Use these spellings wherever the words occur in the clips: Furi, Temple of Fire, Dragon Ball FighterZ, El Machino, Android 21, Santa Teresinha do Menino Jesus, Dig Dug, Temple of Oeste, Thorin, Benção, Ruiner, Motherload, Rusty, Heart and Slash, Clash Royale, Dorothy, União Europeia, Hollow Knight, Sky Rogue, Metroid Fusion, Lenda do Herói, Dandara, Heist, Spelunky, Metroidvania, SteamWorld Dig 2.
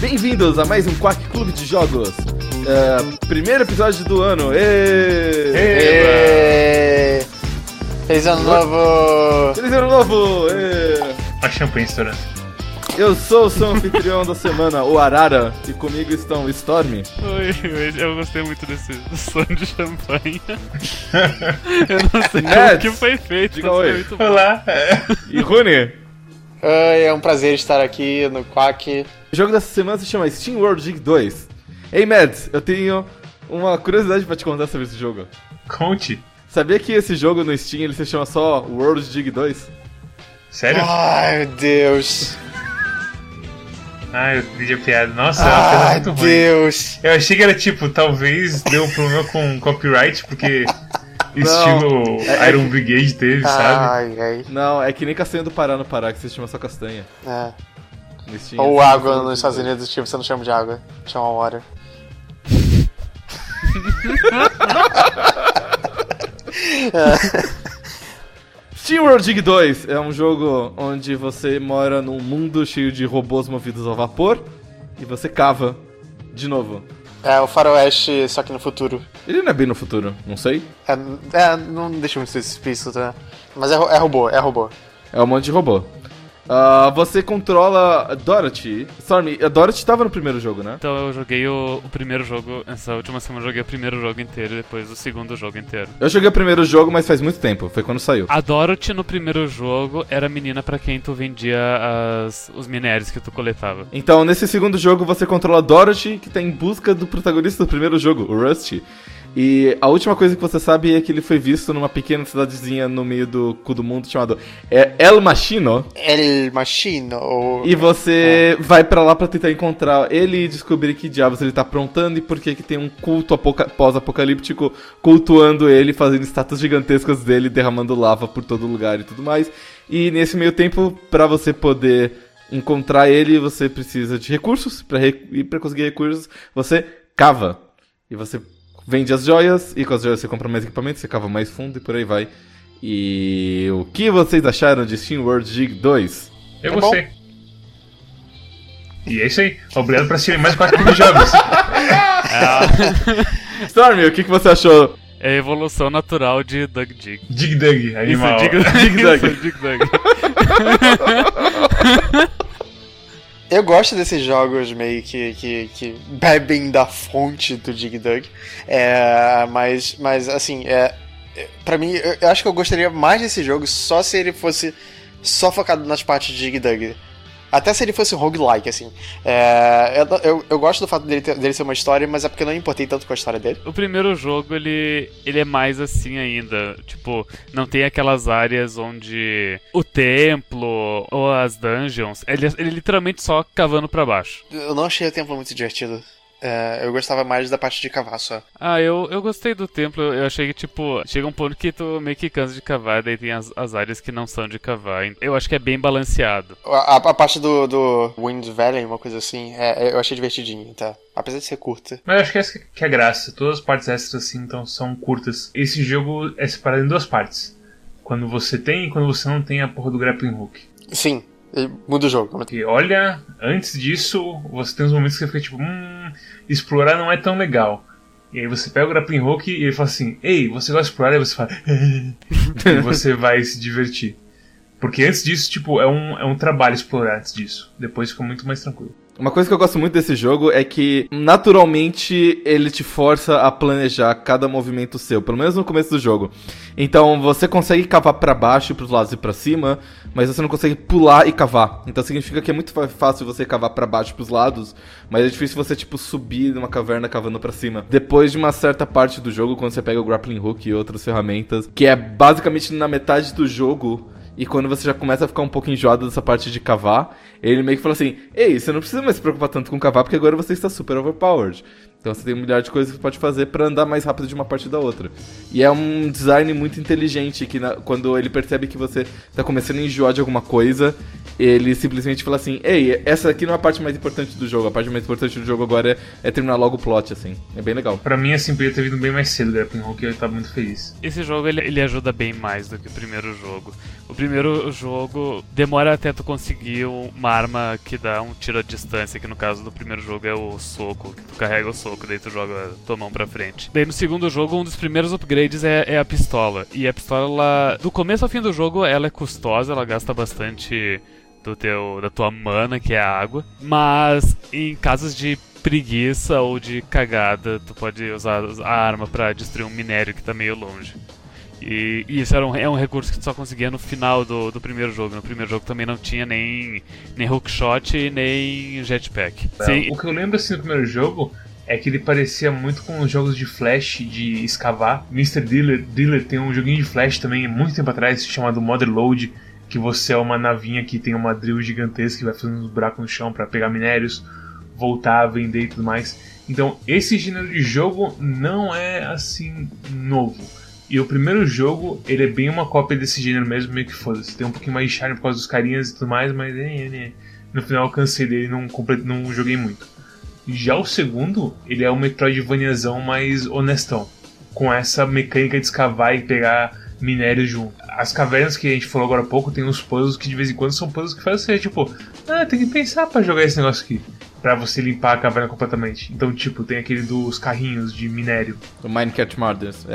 Bem-vindos a mais um Quack Clube de Jogos. Primeiro episódio do ano. Feliz ano novo! Feliz ano novo! A champanhe estourando. Eu sou o seu anfitrião da semana, o Arara, e comigo estão o Storm. Oi, eu gostei muito desse som de champanhe. Eu não sei o que foi feito. Diga oi. Muito bom. Olá. E Rune. Oi, é um prazer estar aqui no Quack. O jogo dessa semana se chama SteamWorld Dig 2. Ei, Mads, eu tenho uma curiosidade pra te contar sobre esse jogo. Conte. Sabia que esse jogo no Steam ele se chama só World Dig 2? Sério? Ai, meu Deus. Ai, eu pedi a piada. Nossa, ai, é muito ruim. Ai, Deus. Eu achei que era tipo, talvez deu um problema com copyright, porque estilo Iron Brigade teve, sabe? Ai. Não, é que nem Castanha do Pará no Pará, que se chama só Castanha. É. Steam, ou assim, água nos Estados Unidos, tipo, você não chama de água, chama water. SteamWorld Dig 2 é um jogo onde você mora num mundo cheio de robôs movidos a vapor e você cava de novo. É o faroeste, só que no futuro. Ele não é bem no futuro, não sei. Não deixa muito explícito, né? Mas é robô. É um monte de robô. Você controla Dorothy. Stormy, a Dorothy tava no primeiro jogo, né? Então eu joguei o primeiro jogo. Essa última semana eu joguei o primeiro jogo inteiro e depois o segundo jogo inteiro. Eu joguei o primeiro jogo, mas faz muito tempo. Foi quando saiu. A Dorothy no primeiro jogo era a menina pra quem tu vendia os minérios que tu coletava. Então nesse segundo jogo você controla Dorothy, que tá em busca do protagonista do primeiro jogo, o Rusty. E a última coisa que você sabe é que ele foi visto numa pequena cidadezinha no meio do cu do mundo chamado El Machino. El Machino. E você vai pra lá pra tentar encontrar ele e descobrir que diabos ele tá aprontando e por que tem um culto pós-apocalíptico cultuando ele, fazendo estátuas gigantescas dele, derramando lava por todo lugar e tudo mais. E nesse meio tempo, pra você poder encontrar ele, você precisa de recursos. E pra conseguir recursos, você cava. E você vende as joias, e com as joias você compra mais equipamento, você cava mais fundo e por aí vai. E o que vocês acharam de SteamWorld Dig 2? Eu gostei. Bom. E é isso aí. Obrigado por assistir mais 4 jogos. Stormy, o que você achou? É a evolução natural de Dug Dig. Dig Dug, animal. Dig Dug. Eu gosto desses jogos meio que bebem da fonte do Dig Dug, mas assim, pra mim, eu acho que eu gostaria mais desse jogo só se ele fosse só focado nas partes de Dig Dug. Até se ele fosse um roguelike, assim. Eu gosto do fato dele ser uma história, mas é porque eu não me importei tanto com a história dele. O primeiro jogo, ele é mais assim ainda. Tipo, não tem aquelas áreas onde o templo ou as dungeons... Ele é literalmente só cavando pra baixo. Eu não achei o templo muito divertido. Eu gostava mais da parte de cavar só. Eu gostei do templo. Eu achei que, tipo, chega um ponto que tu meio que cansa de cavar, daí tem as áreas que não são de cavar. Eu acho que é bem balanceado. A parte do Wind Valley, uma coisa assim, eu achei divertidinho, tá? Apesar de ser curta. Mas eu acho que essa que é a graça. Todas as partes extras, assim, então, são curtas. Esse jogo é separado em duas partes. Quando você tem e quando você não tem a porra do grappling hook. Sim. Muda o jogo. E olha, antes disso, você tem uns momentos que você fica tipo, explorar não é tão legal. E aí você pega o grappling hook e ele fala assim, ei, você gosta de explorar? E você fala, e você vai se divertir. Porque antes disso, tipo, é um trabalho explorar antes disso. Depois fica muito mais tranquilo. Uma coisa que eu gosto muito desse jogo é que, naturalmente, ele te força a planejar cada movimento seu, pelo menos no começo do jogo. Então, você consegue cavar pra baixo, pros lados e pra cima, mas você não consegue pular e cavar. Então, significa que é muito fácil você cavar pra baixo e pros lados, mas é difícil você, tipo, subir numa caverna cavando pra cima. Depois de uma certa parte do jogo, quando você pega o grappling hook e outras ferramentas, que é basicamente na metade do jogo... E quando você já começa a ficar um pouco enjoado dessa parte de cavar, ele meio que fala assim, ei, você não precisa mais se preocupar tanto com cavar, porque agora você está super overpowered. Então você tem um milhar de coisas que você pode fazer pra andar mais rápido de uma parte da outra. E é um design muito inteligente, que quando ele percebe que você tá começando a enjoar de alguma coisa, ele simplesmente fala assim, ei, essa aqui não é a parte mais importante do jogo, a parte mais importante do jogo agora é terminar logo o plot, assim. É bem legal. Pra mim, assim, podia ter vindo bem mais cedo, Grappling Hook, eu tava muito feliz. Esse jogo, ele ajuda bem mais do que o primeiro jogo. O primeiro jogo demora até tu conseguir uma arma que dá um tiro à distância, que no caso do primeiro jogo é o soco, que tu carrega o soco, daí tu joga tua mão pra frente. Daí no segundo jogo, um dos primeiros upgrades é a pistola. E a pistola, ela, do começo ao fim do jogo, ela é custosa, ela gasta bastante da tua mana, que é a água. Mas em casos de preguiça ou de cagada, tu pode usar a arma pra destruir um minério que tá meio longe. E isso é um recurso que tu só conseguia no final do primeiro jogo. No primeiro jogo também não tinha nem hookshot e nem jetpack. Sim. O que eu lembro assim do primeiro jogo é que ele parecia muito com os jogos de Flash, de escavar. Mr. Driller tem um joguinho de Flash também, muito tempo atrás, chamado Motherload, que você é uma navinha que tem uma drill gigantesca que vai fazendo uns buracos no chão pra pegar minérios, voltar, vender e tudo mais. Então, esse gênero de jogo não é, assim, novo. E o primeiro jogo, ele é bem uma cópia desse gênero mesmo, meio que foda-se. Tem um pouquinho mais de charme por causa dos carinhas e tudo mais, mas no final eu cansei dele e não joguei muito. Já o segundo, ele é um Metroidvaniazão mais honestão, com essa mecânica de escavar e pegar minério junto. As cavernas que a gente falou agora há pouco tem uns puzzles que de vez em quando são puzzles que fazem você tipo, tem que pensar pra jogar esse negócio aqui, pra você limpar a caverna completamente. Então tipo, tem aquele dos carrinhos de minério, o Minecart Murders,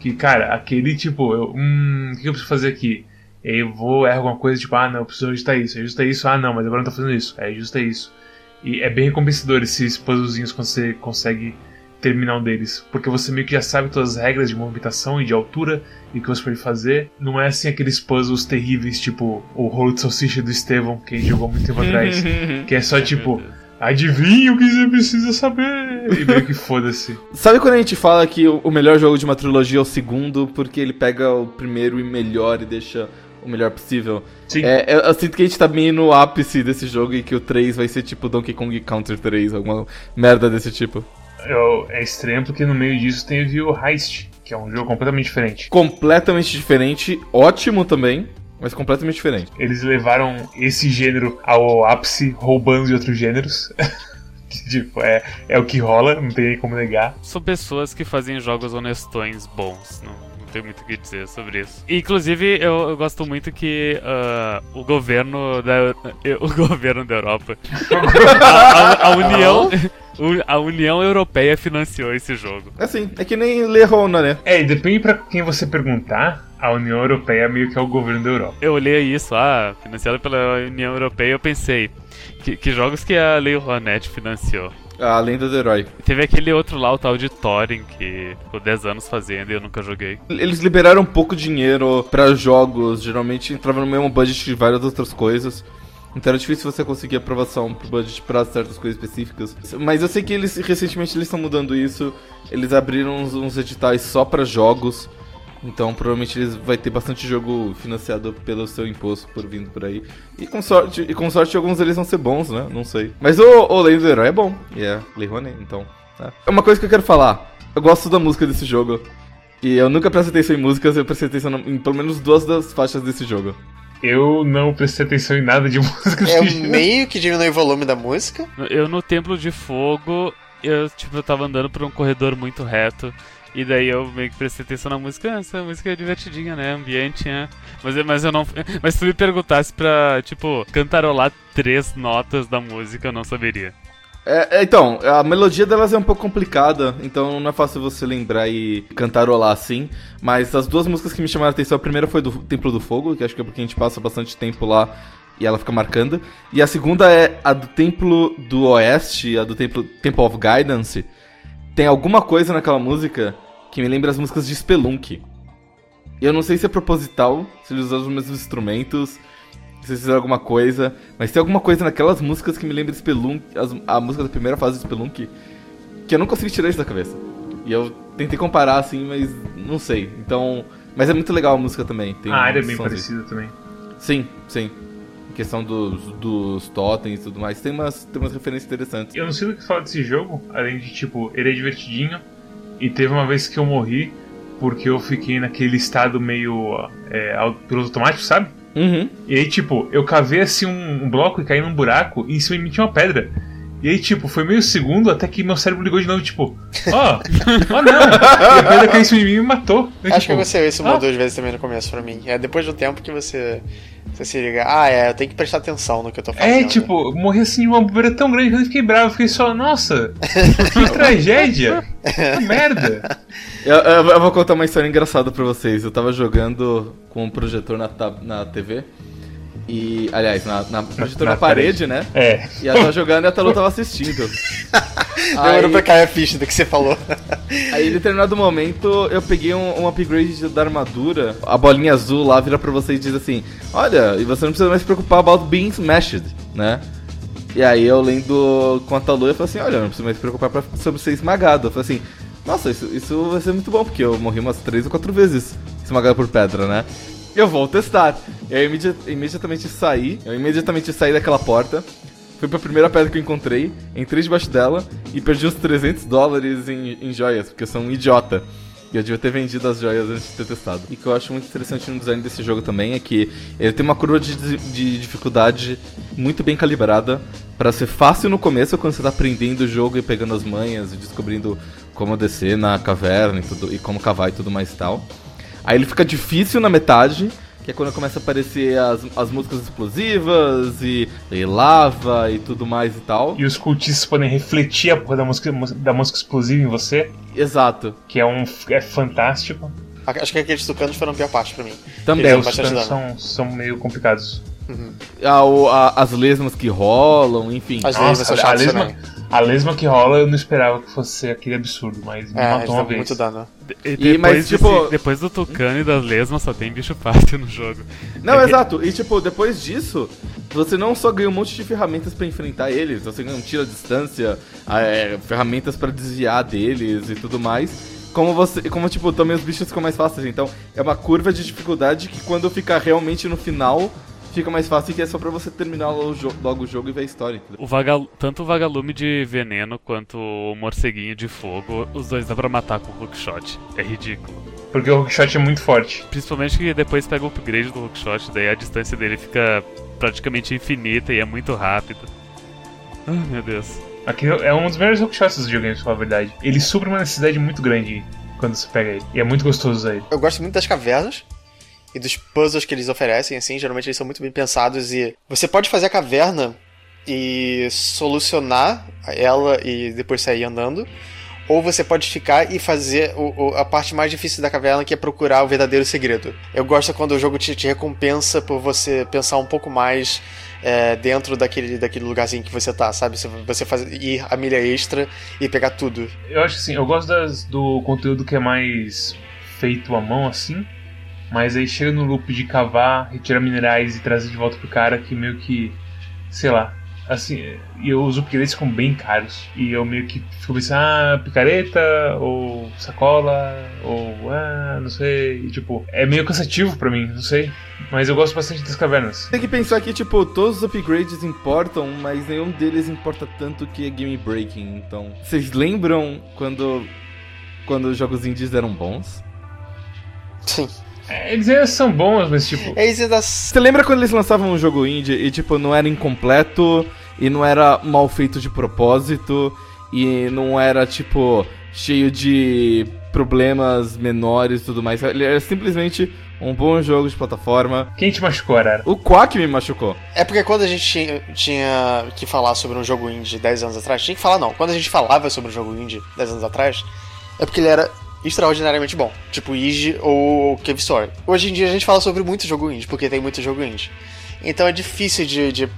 que cara, aquele tipo, o que eu preciso fazer aqui? Eu vou errar alguma coisa, tipo, não, eu preciso ajustar isso, não, mas agora não tô fazendo isso, ajusta isso. E é bem recompensador esses puzzlezinhos quando você consegue terminar um deles, porque você meio que já sabe todas as regras de movimentação e de altura e o que você pode fazer. Não é assim aqueles puzzles terríveis, tipo o rolo de salsicha do Estevão, que ele jogou muito tempo atrás, que é só tipo, adivinha o que você precisa saber, e meio que foda-se. Sabe quando a gente fala que o melhor jogo de uma trilogia é o segundo, porque ele pega o primeiro e melhor e deixa o melhor possível? Sim. Eu sinto que a gente tá meio no ápice desse jogo e que o 3 vai ser tipo Donkey Kong Country 3, alguma merda desse tipo. É estranho porque no meio disso teve o Heist, que é um jogo completamente diferente. Completamente diferente, ótimo também, mas completamente diferente. Eles levaram esse gênero ao ápice roubando de outros gêneros. Tipo, é o que rola, não tem como negar. São pessoas que fazem jogos honestões bons, não tem muito o que dizer sobre isso. E, inclusive, eu gosto muito que o governo da Europa, a União... A União Europeia financiou esse jogo. Assim, é que nem Lerona, né? E depende pra quem você perguntar, a União Europeia meio que é o governo da Europa. Eu olhei isso, financiado pela União Europeia, eu pensei, que jogos que a Lei Rouanet financiou? A Lenda do Herói. Teve aquele outro lá, o tal de Thorin, que ficou 10 anos fazendo e eu nunca joguei. Eles liberaram pouco dinheiro pra jogos, geralmente entrava no mesmo budget de várias outras coisas. Então era difícil você conseguir aprovação pro budget pra certas coisas específicas. Mas eu sei que recentemente eles estão mudando isso. Eles abriram uns editais só pra jogos. Então provavelmente eles vai ter bastante jogo financiado pelo seu imposto por vindo por aí. E com sorte alguns deles vão ser bons, né? Não sei. Mas o Lenda do Herói é bom. E é Lei Rouanet, então. É uma coisa que eu quero falar. Eu gosto da música desse jogo. E eu nunca prestei atenção em músicas. Eu prestei atenção em pelo menos duas das faixas desse jogo. Eu não prestei atenção em nada de música. Eu meio que diminui o volume da música. Eu no Templo de Fogo, eu tava andando por um corredor muito reto. E daí eu meio que prestei atenção na música. Essa música é divertidinha, né? Ambiente, né? Mas eu não. Mas se tu me perguntasse pra, tipo, cantarolar 3 notas da música, eu não saberia. Então, a melodia delas é um pouco complicada, então não é fácil você lembrar e cantarolar assim. Mas as duas músicas que me chamaram a atenção, a primeira foi do Templo do Fogo, que acho que é porque a gente passa bastante tempo lá e ela fica marcando. E a segunda é a do Templo do Oeste, a do Temple of Guidance. Tem alguma coisa naquela música que me lembra as músicas de Spelunky. Eu não sei se é proposital, se eles usam os mesmos instrumentos, se fizeram alguma coisa, mas tem alguma coisa naquelas músicas que me lembra de Spelunky, a música da primeira fase de Spelunky, que eu não consegui tirar isso da cabeça. E eu tentei comparar assim, mas não sei. Então, mas é muito legal a música também. Tem a área é bem parecida também. Sim, sim. em questão dos totens e tudo mais. Tem umas referências interessantes. Eu não sei do que falar desse jogo, além de, tipo, ele é divertidinho. E teve uma vez que eu morri porque eu fiquei naquele estado meio piloto automático, sabe? Uhum. E aí, tipo, eu cavei assim um bloco e caí num buraco e em cima de mim tinha uma pedra. E aí, tipo, foi meio segundo até que meu cérebro ligou de novo, tipo, ó, não, e a pedra caiu em cima de mim e me matou. Eu, acho tipo, que aconteceu isso uma ou duas vezes também no começo pra mim. É depois do tempo que você se liga, eu tenho que prestar atenção no que eu tô fazendo. É, tipo, morri assim de uma bobeira tão grande que eu fiquei bravo, fiquei só, nossa, que tragédia, que merda. Eu vou contar uma história engraçada pra vocês. Eu tava jogando com um projetor na TV. E, aliás, na parede, né? É. E ela tava jogando e a Talu tava assistindo. Demorou pra cair a ficha do que você falou. Aí, em determinado momento, eu peguei um upgrade da armadura. A bolinha azul lá vira pra você e diz assim: olha, e você não precisa mais se preocupar about being smashed, né? E aí, eu lendo com a Talu, eu falei assim: olha, não precisa mais se preocupar sobre ser esmagado. Eu falei assim: nossa, isso vai ser muito bom, porque eu morri umas 3 ou 4 vezes esmagado por pedra, né? Eu vou testar. Eu imediatamente saí daquela porta. Fui pra primeira pedra que eu encontrei. Entrei debaixo dela e perdi uns $300 em joias, porque eu sou um idiota. E eu devia ter vendido as joias antes de ter testado. E o que eu acho muito interessante no design desse jogo também é que ele tem uma curva de dificuldade muito bem calibrada pra ser fácil no começo, quando você tá aprendendo o jogo e pegando as manhas e descobrindo como descer na caverna e como cavar e tudo mais e tal. Aí ele fica difícil na metade, que é quando começa a aparecer as músicas explosivas e lava e tudo mais e tal. E os cultistas podem refletir a porra da música explosiva em você. Exato. Que é fantástico. Acho que aqueles tucanos foram a pior parte pra mim. Também. Os tucanos são meio complicados. Uhum. As lesmas que rolam, enfim. A lesma que rola eu não esperava que fosse aquele absurdo, mas me matou uma vez. Muito dano. Depois do tucano e das lesmas só tem bicho fácil no jogo. Não, exato. E depois disso, você não só ganha um monte de ferramentas pra enfrentar eles, você ganha um tiro à distância, ferramentas pra desviar deles e tudo mais. Como também os bichos ficam mais fáceis. Então, é uma curva de dificuldade que quando fica realmente no final, fica mais fácil, que é só pra você terminar logo o jogo e ver a história. Tanto o vagalume de veneno quanto o morceguinho de fogo, os dois dá pra matar com o hookshot. É ridículo. Porque o hookshot é muito forte. Principalmente que depois pega o upgrade do hookshot, daí a distância dele fica praticamente infinita e é muito rápido. Ah, meu Deus. Aqui é um dos melhores hookshots dos videogames, pra falar a verdade. Ele supre uma necessidade muito grande quando você pega ele. E é muito gostoso usar ele. Eu gosto muito das cavernas e dos puzzles que eles oferecem, assim, geralmente eles são muito bem pensados e você pode fazer a caverna e solucionar ela e depois sair andando, ou você pode ficar e fazer a parte mais difícil da caverna, que é procurar o verdadeiro segredo. Eu gosto quando o jogo te recompensa por você pensar um pouco mais dentro daquele lugarzinho que você tá, sabe? Você ir a milha extra e pegar tudo. Eu acho que sim, eu gosto do conteúdo que é mais feito à mão, assim. Mas aí chega no loop de cavar, retirar minerais e trazer de volta pro cara, que meio que, sei lá, assim, e os upgrades ficam bem caros. E eu meio que fico pensando, picareta, ou sacola, ou não sei, e, é meio cansativo pra mim, não sei. Mas eu gosto bastante das cavernas. Tem que pensar que, todos os upgrades importam, mas nenhum deles importa tanto que é game breaking, então. Vocês lembram quando os jogos indies eram bons? Sim. Eles ainda são bons, mas Você lembra quando eles lançavam um jogo indie e não era incompleto, e não era mal feito de propósito, e não era cheio de problemas menores e tudo mais. Ele era simplesmente um bom jogo de plataforma. Quem te machucou, Arara? O Quack me machucou. É porque quando a gente tinha que falar sobre um jogo indie 10 anos atrás, quando a gente falava sobre um jogo indie 10 anos atrás, é porque ele era extraordinariamente bom, Iji ou Cave Story. Hoje em dia a gente fala sobre muito jogo indie, porque tem muito jogo indie. Então é difícil de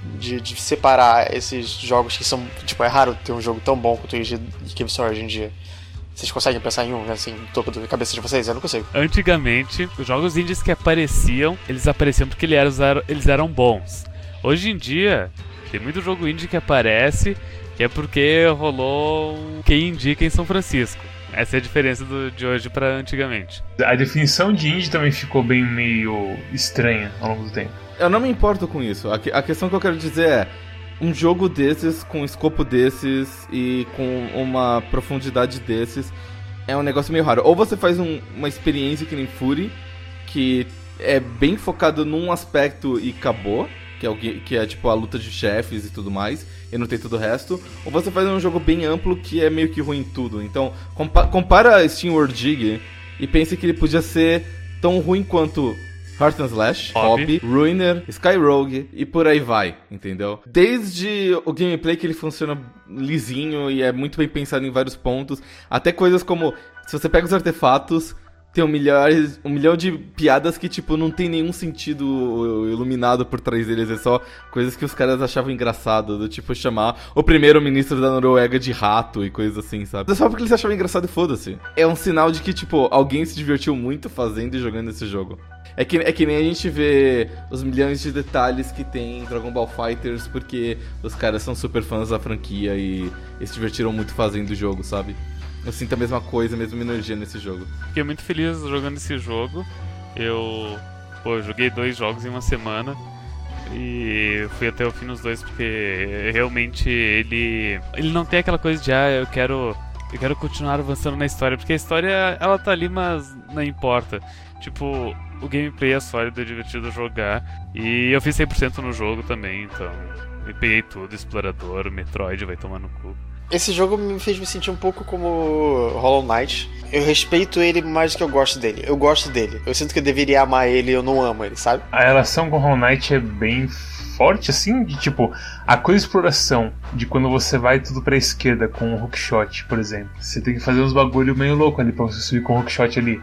separar esses jogos que são, é raro ter um jogo tão bom quanto Iji e Cave Story hoje em dia. Vocês conseguem pensar em um, assim, no topo da cabeça de vocês? Eu não consigo. Antigamente, os jogos indies que apareciam, eles apareciam porque eles eram bons. Hoje em dia, tem muito jogo indie que aparece, que é porque rolou quem indica em São Francisco. Essa é a diferença de hoje pra antigamente. A definição de indie também ficou bem meio estranha ao longo do tempo. Eu não me importo com isso. A questão que eu quero dizer é, um jogo desses, com um escopo desses e com uma profundidade desses, é um negócio meio raro. Ou você faz uma experiência que nem Furi, que é bem focado num aspecto e acabou, que é tipo a luta de chefes e tudo mais, e não tem todo o resto. Ou você faz um jogo bem amplo que é meio que ruim em tudo. Então, compara SteamWorld Dig e pense que ele podia ser tão ruim quanto Heart and Slash, Hobby, Ruiner, Sky Rogue e por aí vai, entendeu? Desde o gameplay que ele funciona lisinho e é muito bem pensado em vários pontos, até coisas como, se você pega os artefatos, tem um milhão de piadas que, tipo, não tem nenhum sentido iluminado por trás deles. É só coisas que os caras achavam engraçado. Do tipo, chamar o primeiro-ministro da Noruega de rato e coisas assim, sabe? É só porque eles achavam engraçado e foda-se. É um sinal de que, tipo, alguém se divertiu muito fazendo e jogando esse jogo. É que nem a gente vê os milhões de detalhes que tem em Dragon Ball FighterZ, porque os caras são super fãs da franquia e se divertiram muito fazendo o jogo, sabe? Eu sinto a mesma coisa, a mesma energia nesse jogo. Fiquei muito feliz jogando esse jogo. Eu joguei 2 jogos em uma semana e fui até o fim nos 2, porque realmente ele não tem aquela coisa de eu quero continuar avançando na história, porque a história ela tá ali, mas não importa. Tipo, o gameplay é sólido, é divertido jogar e eu fiz 100% no jogo também, então me peguei tudo, explorador, Metroid, vai tomar no cu. Esse jogo me fez me sentir um pouco como Hollow Knight. Eu respeito ele mais do que eu gosto dele. Eu sinto que eu deveria amar ele e eu não amo ele, sabe? A relação com Hollow Knight é bem forte, assim, de tipo, a coisa de exploração, de quando você vai tudo pra esquerda com o hookshot, por exemplo. Você tem que fazer uns bagulho meio louco ali pra você subir com o hookshot ali.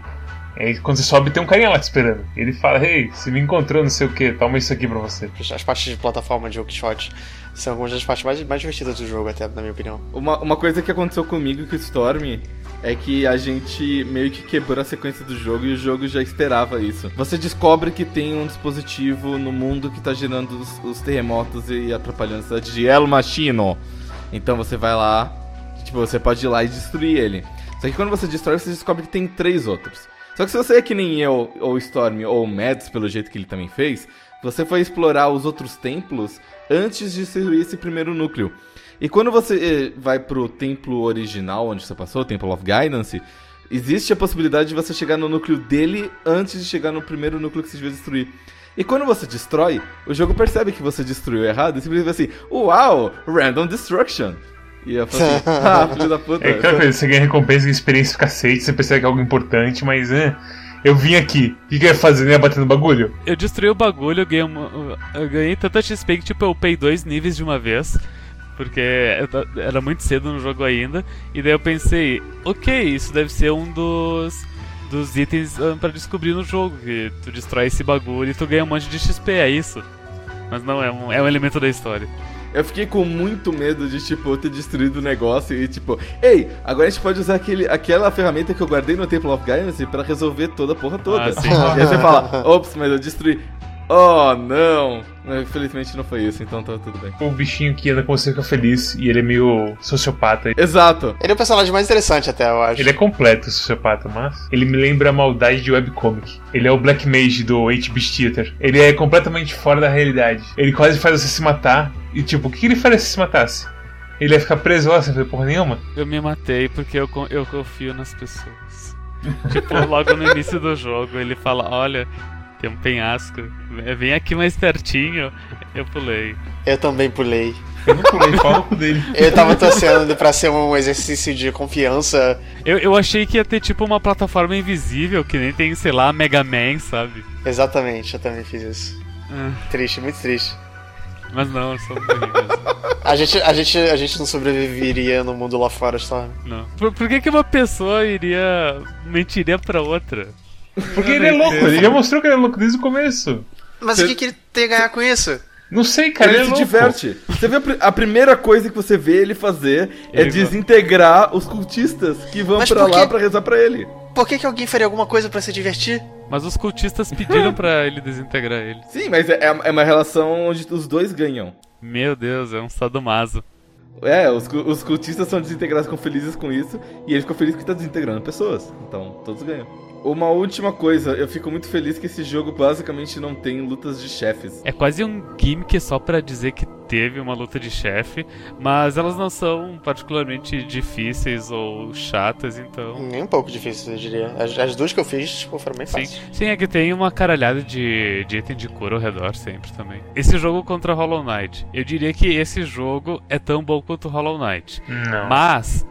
Aí quando você sobe tem um carinha lá te esperando. Ele fala, ei, você me encontrou, não sei o que, toma isso aqui pra você. As partes de plataforma de hookshot são algumas das partes mais divertidas do jogo, até, na minha opinião. Uma coisa que aconteceu comigo com o Storm é que a gente meio que quebrou a sequência do jogo e o jogo já esperava isso. Você descobre que tem um dispositivo no mundo que tá gerando os terremotos e atrapalhando a cidade de El Machino. Então você vai lá, tipo, você pode ir lá e destruir ele. Só que quando você destrói, você descobre que tem 3 outros. Só que se você é que nem eu, ou Storm, ou Mads, pelo jeito que ele também fez, você foi explorar os outros templos antes de destruir esse primeiro núcleo. E quando você vai pro templo original, onde você passou, o Temple of Guidance, existe a possibilidade de você chegar no núcleo dele antes de chegar no primeiro núcleo que você devia destruir. E quando você destrói, o jogo percebe que você destruiu errado e simplesmente assim, uau, random destruction. E eu falei assim, ah, filho da puta. É aquela coisa, você ganha recompensa, ganha experiência, cacete, você percebe que é algo importante, mas eu vim aqui, o que eu ia fazer? Eu ia bater no bagulho? Eu destruí o bagulho, eu ganhei tanta XP que tipo, eu upei 2 níveis de uma vez, porque era muito cedo no jogo ainda, e daí eu pensei, ok, isso deve ser um dos itens pra descobrir no jogo, que tu destrói esse bagulho e tu ganha um monte de XP, é isso? Mas não, é um elemento da história. Eu fiquei com muito medo de, tipo, ter destruído o negócio e, tipo, ei, agora a gente pode usar aquela ferramenta que eu guardei no Temple of Guidance pra resolver toda a porra toda. Ah, sim. E aí você fala, ops, mas eu destruí. Oh, não. Infelizmente não foi isso, então tá tudo bem. O bichinho que anda com você fica feliz e ele é meio sociopata. Exato. Ele é o personagem mais interessante até, eu acho. Ele é completo, sociopata, mas ele me lembra a maldade de webcomic. Ele é o Black Mage do HB Theater. Ele é completamente fora da realidade. Ele quase faz você se matar. E tipo, o que ele faria se se matasse? Ele ia ficar preso lá sem fazer porra nenhuma? Eu me matei porque eu confio nas pessoas. Tipo, logo no início do jogo ele fala, olha, tem um penhasco, vem aqui mais pertinho. Eu pulei. Eu também pulei. Eu não pulei, palco dele. Eu tava torcendo pra ser um exercício de confiança. Eu achei que ia ter tipo uma plataforma invisível, que nem tem, sei lá, Mega Man, sabe? Exatamente, eu também fiz isso. Triste, muito triste. Mas não, são horríveis. A gente não sobreviveria no mundo lá fora, sabe? Não. Por que uma pessoa mentiria pra outra? Porque ele é louco, ele já mostrou que ele é louco desde o começo. Mas o que ele tem a ganhar com isso? Não sei, cara, ele é louco. Diverte. Você vê a primeira coisa que você vê ele fazer é desintegrar os cultistas que vão pra lá pra rezar pra ele. Por que alguém faria alguma coisa pra se divertir? Mas os cultistas pediram pra ele desintegrar ele. Sim, mas é uma relação onde os dois ganham. Meu Deus, é um sadomaso. É, os cultistas são desintegrados, ficam felizes com isso, e ele ficou feliz que tá desintegrando pessoas. Então, todos ganham. Uma última coisa, eu fico muito feliz que esse jogo basicamente não tem lutas de chefes. É quase um gimmick só pra dizer que teve uma luta de chefe, mas elas não são particularmente difíceis ou chatas, então... Nem um pouco difíceis, eu diria. As duas que eu fiz foram bem fáceis. Sim, é que tem uma caralhada de item de cura ao redor sempre também. Esse jogo contra Hollow Knight, eu diria que esse jogo é tão bom quanto Hollow Knight. Não. Mas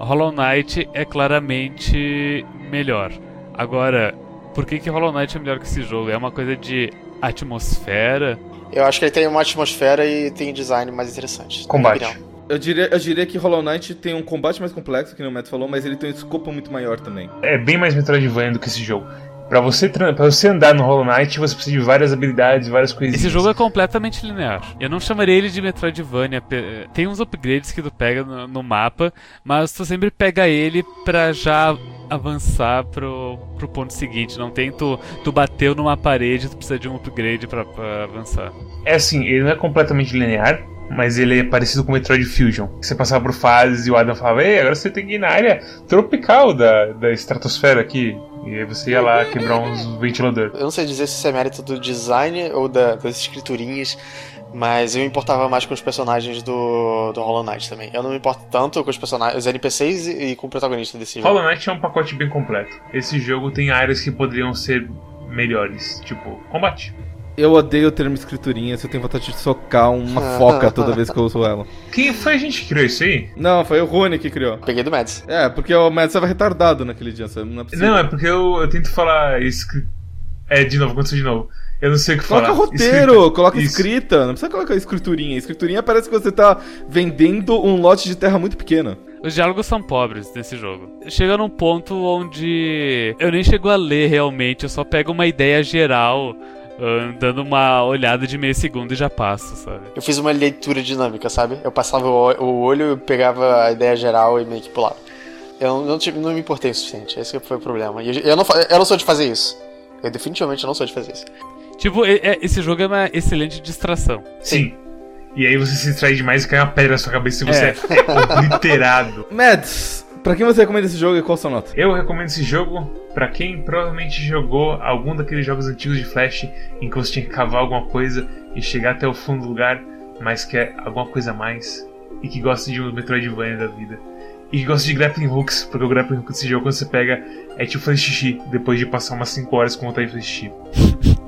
Hollow Knight é claramente melhor. Agora, por que Hollow Knight é melhor que esse jogo? É uma coisa de atmosfera? Eu acho que ele tem uma atmosfera e tem design mais interessante. Combate. Eu diria que Hollow Knight tem um combate mais complexo, que o Matt falou, mas ele tem um escopo muito maior também. É bem mais Metroidvania do que esse jogo. Pra você andar no Hollow Knight, você precisa de várias habilidades, várias coisinhas. Esse jogo é completamente linear. Eu não chamaria ele de Metroidvania. Tem uns upgrades que tu pega no mapa, mas tu sempre pega ele pra já avançar pro ponto seguinte. Não tem tu bateu numa parede, tu precisa de um upgrade pra avançar. É assim, ele não é completamente linear, mas ele é parecido com o Metroid Fusion. Você passava por fases e o Adam falava: ei, agora você tem que ir na área tropical da estratosfera aqui. E aí você ia lá quebrar uns ventiladores. Eu não sei dizer se isso é mérito do design ou das escriturinhas, mas eu me importava mais com os personagens do Hollow Knight também. Eu não me importo tanto com os personagens, os NPCs e com o protagonista desse jogo. Hollow Knight é um pacote bem completo. Esse jogo tem áreas que poderiam ser melhores, tipo combate. Eu odeio o termo escriturinha, se eu tenho vontade de socar uma foca toda vez que eu uso ela. Quem foi a gente que criou isso aí? Não, foi o Rony que criou. Peguei do Mads. É, porque o Mads estava retardado naquele dia, sabe? Não, é porque eu tento falar... De novo. Eu não sei o que falar. Coloca roteiro, coloca isso. Escrita. Não precisa colocar escriturinha. Escriturinha parece que você tá vendendo um lote de terra muito pequeno. Os diálogos são pobres nesse jogo. Chega num ponto onde... eu nem chego a ler realmente, eu só pego uma ideia geral... dando uma olhada de meio segundo e já passo, sabe? Eu fiz uma leitura dinâmica, sabe? Eu passava o olho, eu pegava a ideia geral e meio que pulava. Eu não me importei o suficiente, esse foi o problema. Eu não sou de fazer isso. Eu definitivamente não sou de fazer isso. Tipo, esse jogo é uma excelente distração. Sim. E aí você se distrai demais e cai uma pedra na sua cabeça e você é obliterado. Mads, pra quem você recomenda esse jogo e qual sua nota? Eu recomendo esse jogo pra quem provavelmente jogou algum daqueles jogos antigos de Flash em que você tinha que cavar alguma coisa e chegar até o fundo do lugar, mas quer alguma coisa a mais e que gosta de um Metroidvania da vida. E que gosta de grappling hooks, porque o grappling hook desse jogo, quando você pega, é tipo fazer xixi depois de passar umas 5 horas com vontade de fazer xixi.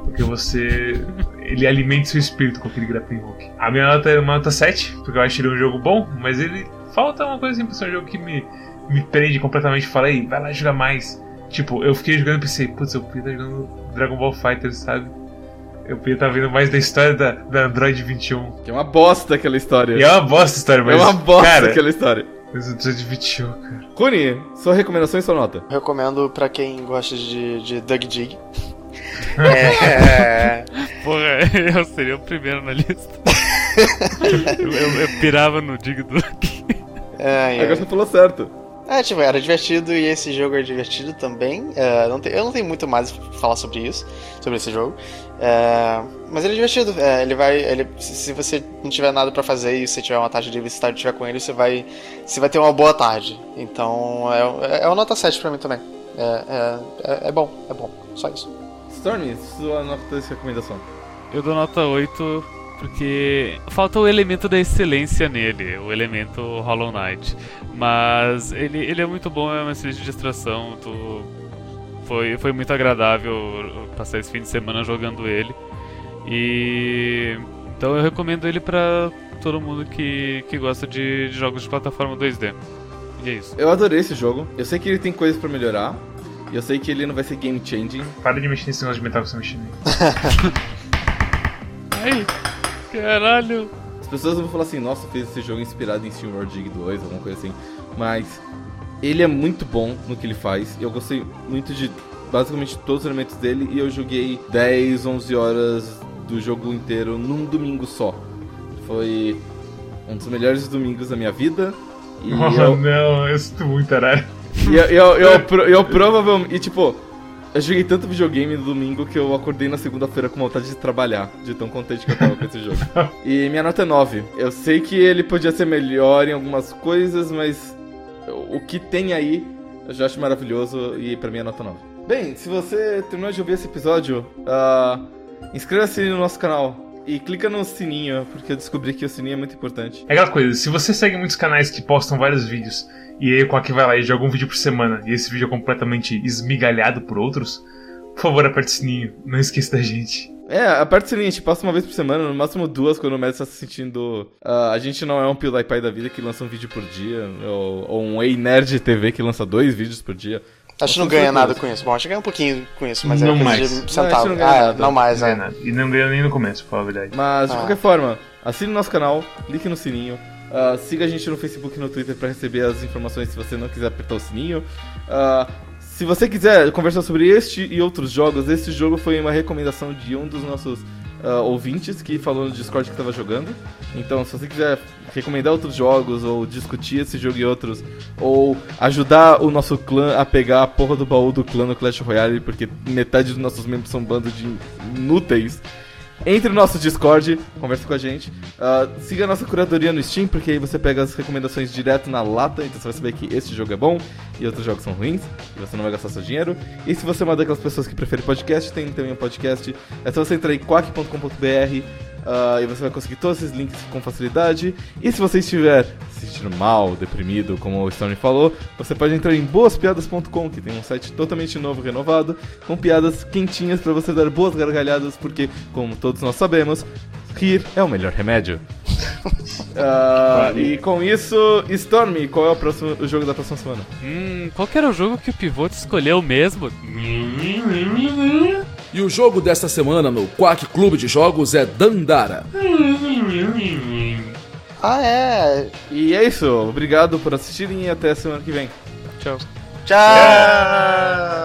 Porque você... ele alimenta seu espírito com aquele grappling hook. A minha nota é uma nota 7, porque eu acho ele um jogo bom, mas ele... falta uma coisa assim pra ser um jogo que me prende completamente. Falei, vai lá jogar mais. Tipo, eu fiquei jogando e pensei, putz, eu podia estar jogando Dragon Ball FighterZ, sabe? Eu podia estar vendo mais da história da Android 21. Que é uma bosta aquela história. E é uma bosta a história, mas... é uma bosta, cara, aquela história. Mas Android 21, cara. Rony, sua recomendação e sua nota? Eu recomendo pra quem gosta de Dig Dug. Porra, eu seria o primeiro na lista. eu pirava no Dig Dug. Agora você falou certo. Tipo, era divertido e esse jogo é divertido também. Eu não tenho muito mais pra falar sobre isso, sobre esse jogo. Mas ele é divertido. Se você não tiver nada pra fazer e você tiver uma tarde livre, se você estiver com ele, você vai ter uma boa tarde. Então, é uma nota 7 pra mim também. É bom. Só isso. Stormy, sua nota de recomendação? Eu dou nota 8... porque falta o elemento da excelência nele, o elemento Hollow Knight. Mas ele é muito bom, é uma excelente distração. Foi muito agradável passar esse fim de semana jogando ele. E então eu recomendo ele pra todo mundo que gosta de jogos de plataforma 2D. E é isso. Eu adorei esse jogo. Eu sei que ele tem coisas pra melhorar. E eu sei que ele não vai ser game changing. Para de mexer nesse negócio de metal que você mexe nele. Ai, caralho! As pessoas vão falar assim, nossa, fez esse jogo inspirado em SteamWorld Dig 2, alguma coisa assim. Mas ele é muito bom no que ele faz. Eu gostei muito de basicamente todos os elementos dele. E eu joguei 10, 11 horas do jogo inteiro num domingo só. Foi um dos melhores domingos da minha vida. E não, eu sinto muito, caralho. E eu provavelmente... E tipo... Eu joguei tanto videogame no domingo que eu acordei na segunda-feira com vontade de trabalhar, de tão contente que eu tava com esse jogo. E minha nota é 9. Eu sei que ele podia ser melhor em algumas coisas, mas o que tem aí eu já acho maravilhoso e pra mim é nota 9. Bem, se você terminou de ouvir esse episódio, inscreva-se no nosso canal. E clica no sininho, porque eu descobri que o sininho é muito importante. É aquela coisa, se você segue muitos canais que postam vários vídeos, e aí o Quack vai lá e joga um vídeo por semana, e esse vídeo é completamente esmigalhado por outros, por favor, aperte o sininho, não esqueça da gente. É, aperte o sininho, a gente passa uma vez por semana, no máximo duas, quando o Mestre está se sentindo... a gente não é um PewDiePie da vida que lança um vídeo por dia, ou um Ei Nerd TV que lança 2 vídeos por dia. Acho que não ganha nada com isso. Bom, acho que ganha um pouquinho com isso, mas não é mais. De centavo. Não, não ganha nada. E não ganha nem no começo, pra falar a verdade. Mas, de qualquer forma, assine o nosso canal, clique no sininho, siga a gente no Facebook e no Twitter pra receber as informações se você não quiser apertar o sininho. Se você quiser conversar sobre este e outros jogos, este jogo foi uma recomendação de um dos nossos ouvintes que falou no Discord que tava jogando. Então, se você quiser recomendar outros jogos, ou discutir esse jogo e outros, ou ajudar o nosso clã a pegar a porra do baú do clã no Clash Royale, porque metade dos nossos membros são um bando de inúteis, entre no nosso Discord, conversa com a gente, siga a nossa curadoria no Steam, porque aí você pega as recomendações direto na lata, então você vai saber que este jogo é bom e outros jogos são ruins, e você não vai gastar seu dinheiro. E se você é uma daquelas pessoas que prefere podcast, tem também um podcast, é só você entrar em quack.com.br, e você vai conseguir todos esses links com facilidade. E se você estiver se sentindo mal, deprimido, como o Storm falou, você pode entrar em boaspiadas.com, que tem um site totalmente novo, renovado, com piadas quentinhas pra você dar boas gargalhadas, porque, como todos nós sabemos, rir é o melhor remédio. E com isso, Storm, qual é o jogo da próxima semana? Qual que era o jogo que o Pivote escolheu mesmo? E o jogo desta semana no Quack Clube de Jogos é Dandara. E é isso. Obrigado por assistirem e até semana que vem. Tchau. Tchau.